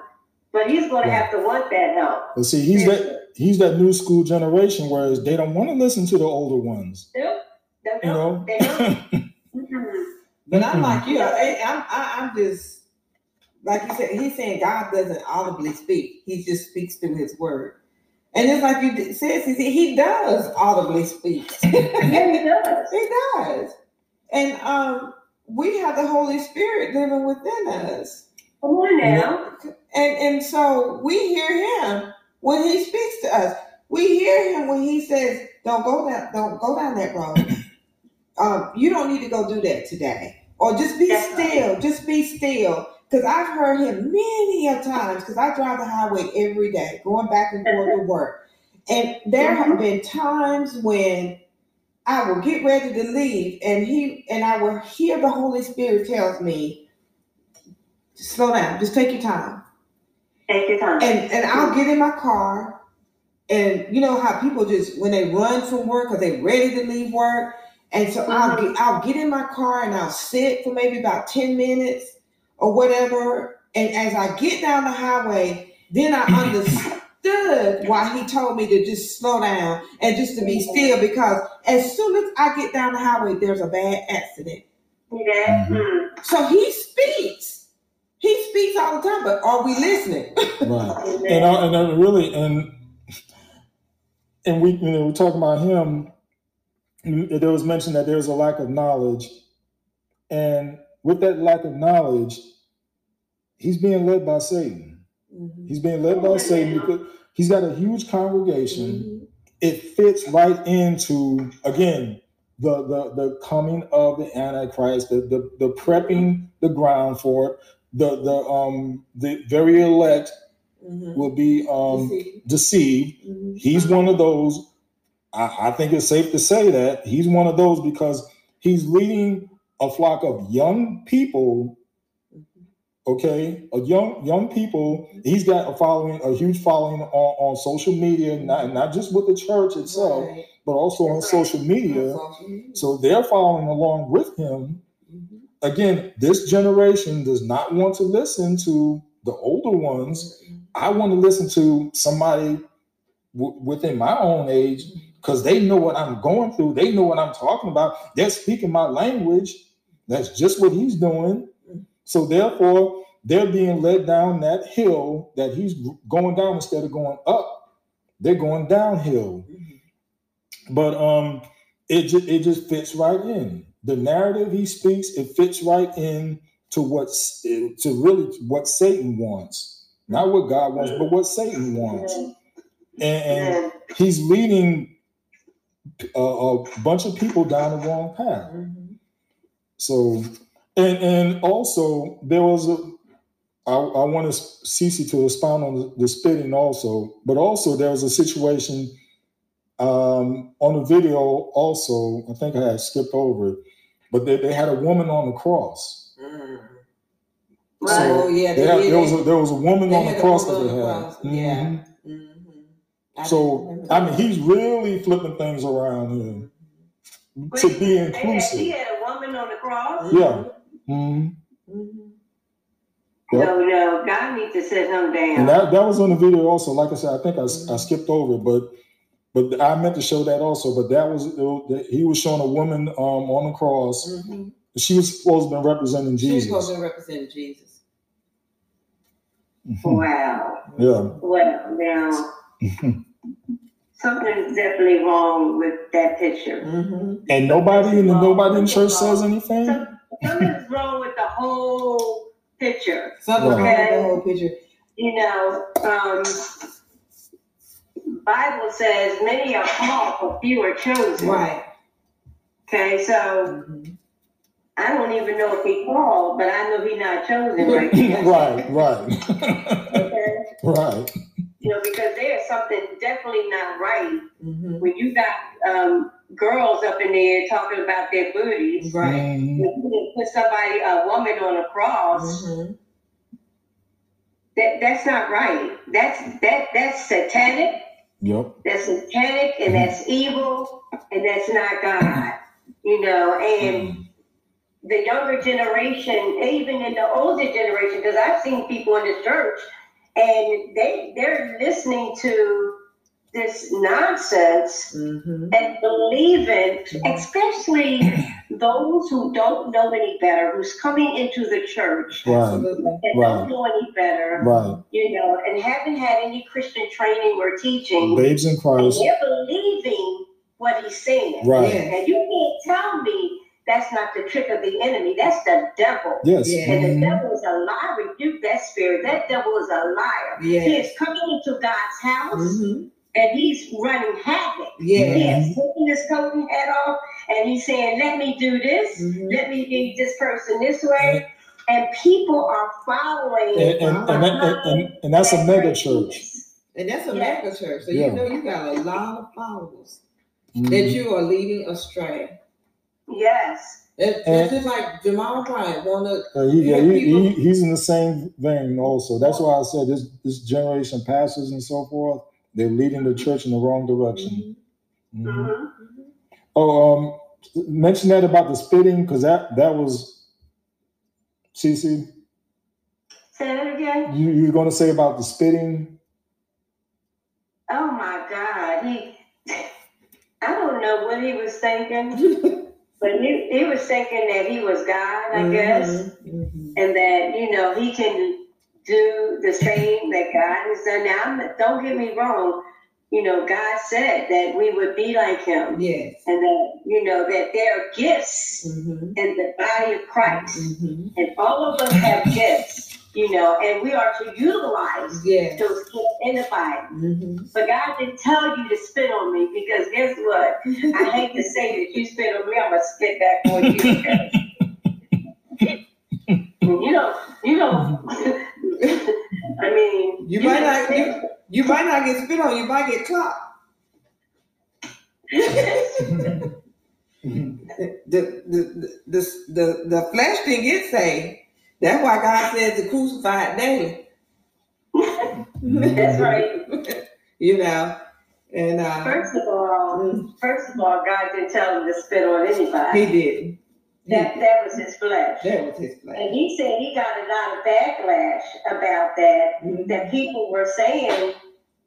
But he's going to yeah. have to want that help. But see, he's that, he's that new school generation, whereas they don't want to listen to the older ones. Nope. They don't. You know? They don't. Mm-hmm. But I'm like, you know, I'm, I'm just, like you said, he's saying God doesn't audibly speak. He just speaks through his word. And it's like you said, he does audibly speak. Yeah, he does. He does. And um, we have the Holy Spirit living within us. Come on now. And, and so we hear him when he speaks to us. We hear him when he says, don't go down, don't go down that road. Um, you don't need to go do that today. Or just be That's still. Right. Just be still. Because I've heard him many a times, because I drive the highway every day, going back and forth to work. And there mm-hmm. have been times when I will get ready to leave, and he and I will hear the Holy Spirit tells me, slow down, just take your time. Take your time. And and I'll get in my car, and you know how people just, when they run from work or they're ready to leave work, and so mm-hmm. I'll get, I'll get in my car and I'll sit for maybe about ten minutes or whatever. And as I get down the highway, then I understood why he told me to just slow down and just to be still, because as soon as I get down the highway, there's a bad accident. Yeah. Mm-hmm. So he speaks. He speaks all the time, but are we listening? Right. And I, and I really, and and we, you know, we're talking about him. There was mentioned that there's a lack of knowledge, and with that lack of knowledge, he's being led by Satan. Mm-hmm. He's being led by Satan because he's got a huge congregation. Mm-hmm. It fits right into, again, the the the coming of the Antichrist, the the, the prepping the ground for it. The the um the very elect mm-hmm. will be um deceived. deceived. Mm-hmm. He's one of those. I, I think it's safe to say that he's one of those, because he's leading a flock of young people. Okay, a young young people. He's got a following, a huge following on, on social media, not not just with the church itself, right. but also on social media. So they're following along with him. Again, this generation does not want to listen to the older ones. I want to listen to somebody w- within my own age, because they know what I'm going through. They know what I'm talking about. They're speaking my language. That's just what he's doing. So therefore, they're being led down that hill that he's going down instead of going up. They're going downhill. But um, it, ju- it just fits right in. The narrative he speaks, it fits right in to what's to really what Satan wants, not what God wants, but what Satan wants. And, and he's leading a, a bunch of people down the wrong path. So, and and also there was a, I, I want Cece to expound on the, the spitting also, but also there was a situation um, on the video also. I think I had skipped over it. But they, they had a woman on the cross. Mm. Right. So oh, yeah. They they had, there, was a, there was a woman on the cross that they had. Mm-hmm. Yeah. Mm-hmm. I so, I mean, he's really flipping things around here Wait, to be inclusive. Had, he had a woman on the cross? Yeah. Mm-hmm. Mm-hmm. Yep. No, no, God needs to sit him down. And that, that was on the video also. Like I said, I think I, mm-hmm. I skipped over it, but... But I meant to show that also. But that was he was showing a woman um, on the cross. Mm-hmm. She was supposed to have been representing Jesus. She was supposed to have been representing Jesus. Mm-hmm. Wow. Yeah. Well, now something is definitely wrong with that picture. Mm-hmm. And nobody in the nobody in church says anything. Some, something's wrong with the whole picture. Something's wrong with the whole picture. You know. Um, Bible says many are called, but few are chosen. Right. Okay, so mm-hmm. I don't even know if he called, but I know he's not chosen right now. Right, right. Okay? Right. You know, because there's something definitely not right mm-hmm. when you got um, girls up in there talking about their booties. Right. Mm-hmm. When you put somebody, a woman on a cross. Mm-hmm. That, that's not right. That's that that's satanic. Yep. That's satanic and that's evil and that's not God, you know, and mm. the younger generation, even in the older generation, because I've seen people in the church and they, they're listening to this nonsense mm-hmm. and believing, especially those who don't know any better, who's coming into the church right. and right. don't know any better, right. you know, and haven't had any Christian training or teaching. Babes in Christ. And they're believing what he's saying. Right. And you can't tell me that's not the trick of the enemy. That's the devil. Yes. Yeah. And the mm-hmm. devil is a liar. Rebuke that spirit. That devil is a liar. Yes. He is coming into God's house. Mm-hmm. And he's running havoc. Yeah. He has taken his coat and hat off, and he's saying, let me do this. Mm-hmm. Let me lead this person this way. Mm-hmm. And people are following. And, and, and, and, and, and that's a mega church. And that's a yeah. mega church. So yeah. you know you got a lot of followers mm-hmm. that you are leading astray. Yes. It, and, it's like Jamal Bryant wanna. Uh, yeah, he, he, he's in the same vein also. That's why I said this. This generation, pastors and so forth, they're leading the church in the wrong direction. Mm-hmm. Mm-hmm. Mm-hmm. Oh, um, mention that about the spitting, because that that was. Cece. Say that again. You you're gonna say about the spitting? Oh my God, he. I don't know what he was thinking. But he, he was thinking that he was God, I guess, mm-hmm, mm-hmm. and that, you know, he can do the same that God has done. Now, I'm, don't get me wrong, you know, God said that we would be like him. Yes. And that, you know, that there are gifts mm-hmm. in the body of Christ. Mm-hmm. And all of us have gifts, you know, and we are to utilize yes. those gifts in the body. Mm-hmm. But God didn't tell you to spit on me, because guess what? I hate to say that you spit on me, I'm going to spit back on you. You know, you know, I mean. You, you might not spit. You, you might not get spit on, you might get clocked. the, the, the, the, the, the flesh didn't get saved. That's why God says the crucified daily. That's right. You know, and uh, first of all, first of all, God didn't tell him to spit on anybody. He did. That he did. That was his flesh. That was his flesh. And he said he got a lot of backlash about that. Mm-hmm. That people were saying,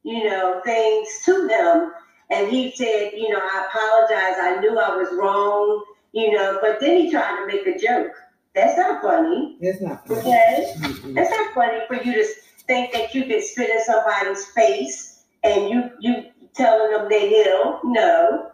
you know, things to him, and he said, you know, I apologize. I knew I was wrong. You know, but then he tried to make a joke. That's not funny. That's not funny. Okay? Mm-hmm. That's not funny for you to think that you can spit in somebody's face and you you telling them they ill. No.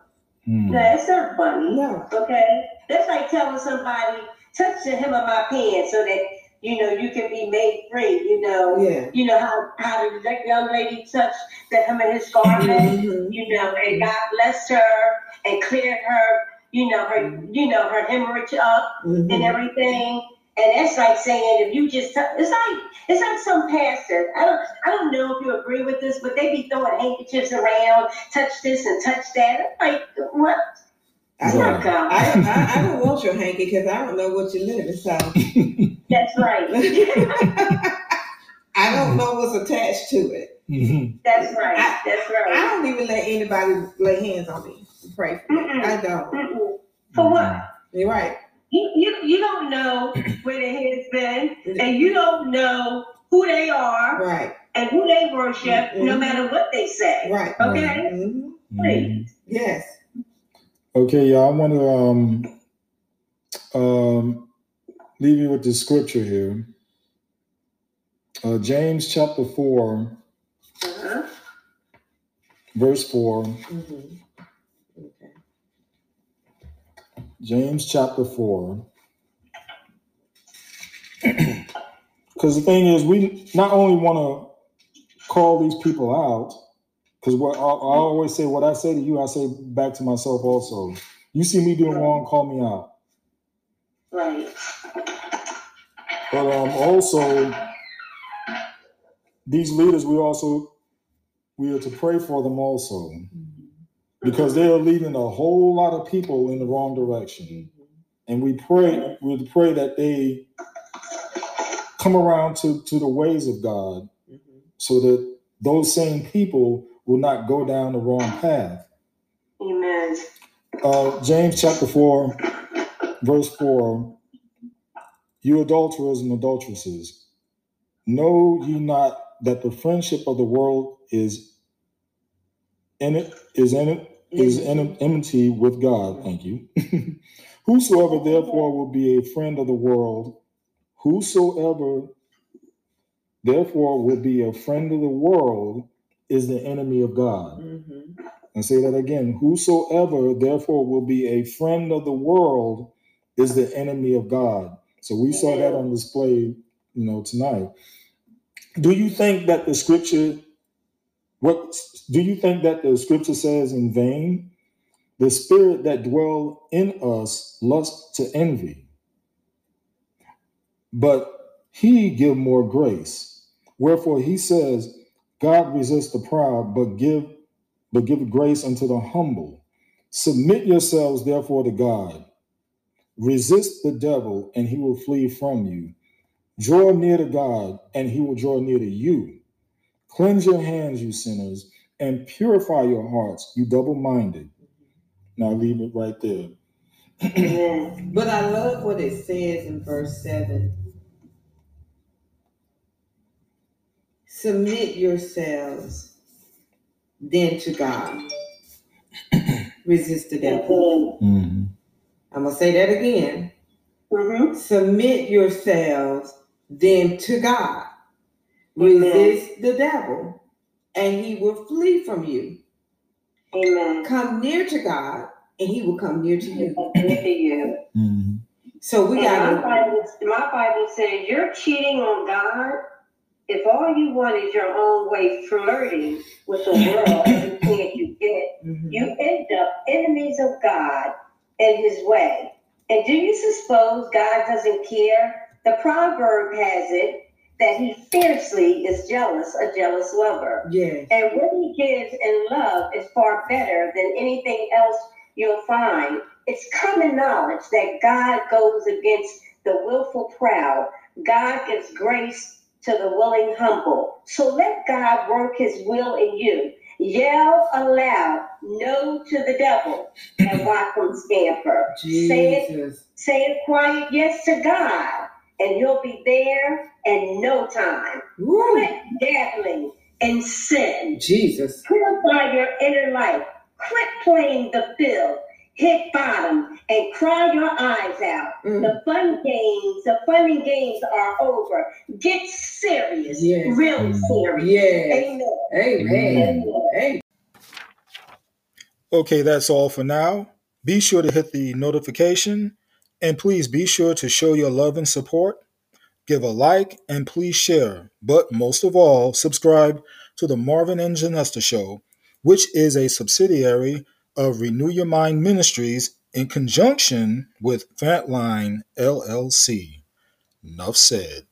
Mm. No, that's not funny. No. Okay? That's like telling somebody, touch the hem of my pants so that, you know, you can be made free. You know, yeah. You know how, how the young lady touched the hem of his garment, mm-hmm. you know, and God blessed her and cleared her. You know, her, you know, her hemorrhage up mm-hmm. and everything. And that's like saying, if you just, t- it's like, it's like some pastors. I don't, I don't know if you agree with this, but they be throwing handkerchiefs around, touch this and touch that. I'm like, what? It's I not God. I don't, I, I don't want your hanky because I don't know what you're living, so. That's right. I don't know what's attached to it. Mm-hmm. That's right. I, that's right. I don't even let anybody lay hands on me. Pray for me. I don't. Mm-mm. For what? You're right. You, you you don't know where their head's been, and you don't know who they are, right? And who they worship, mm-hmm. no matter what they say, right? Okay. Right. Mm-hmm. Please. Yes. Okay, y'all. I want to um um leave you with the scripture here. Uh, James chapter four, uh-huh. verse four. Mm-hmm. James chapter four. Because the thing is, we not only want to call these people out, because what I, I always say, what I say to you, I say back to myself also. You see me doing wrong, call me out. Right. But um, also, these leaders, we also, we are to pray for them also. Because they are leading a whole lot of people in the wrong direction. Mm-hmm. And we pray, we pray that they come around to, to the ways of God mm-hmm. so that those same people will not go down the wrong path. Amen. Uh, James chapter four, verse four. You adulterers and adulteresses, know ye not that the friendship of the world is in it is in it is in enmity with God. Thank you. Whosoever therefore will be a friend of the world, whosoever therefore will be a friend of the world is the enemy of God. Mm-hmm. And say that again. Whosoever therefore will be a friend of the world is the enemy of God. So we saw that on display, you know, tonight. Do you think that the scripture What do you think that the scripture says in vain? The spirit that dwells in us lusts to envy, but he give more grace. Wherefore he says, God resists the proud, but give, but give grace unto the humble. Submit yourselves therefore to God. Resist the devil, and he will flee from you. Draw near to God, and he will draw near to you. Cleanse your hands, you sinners, and purify your hearts, you double-minded. Now leave it right there. But I love what it says in verse seven. Submit yourselves then to God. Resist the devil. Mm-hmm. I'm going to say that again. Mm-hmm. Submit yourselves then to God. Resist Amen. The devil, and he will flee from you. Amen. Come near to God, and he will come near to you. Mm-hmm. So we got my Bible, my Bible says you're cheating on God if all you want is your own way, flirting with the world, everything you get. Mm-hmm. You end up enemies of God and his way. And do you suppose God doesn't care? The proverb has it that he fiercely is jealous, a jealous lover. Yes. And what he gives in love is far better than anything else you'll find. It's common knowledge that God goes against the willful proud. God gives grace to the willing humble. So let God work his will in you. Yell aloud, no to the devil, and watch him scamper. Say it, say it quiet, yes to God, and you'll be there in no time. Woo. Quit dabbling in sin. Jesus. Purify your inner life. Quit playing the field. Hit bottom and cry your eyes out. Mm. The fun games, the fun and games are over. Get serious, yes. Really serious. Yes. Amen. Amen. Amen. Okay, that's all for now. Be sure to hit the notification, and please be sure to show your love and support. Give a like and please share. But most of all, subscribe to the Marvin and Janesta Show, which is a subsidiary of Renew Your Mind Ministries in conjunction with Fatline L L C. Enough said.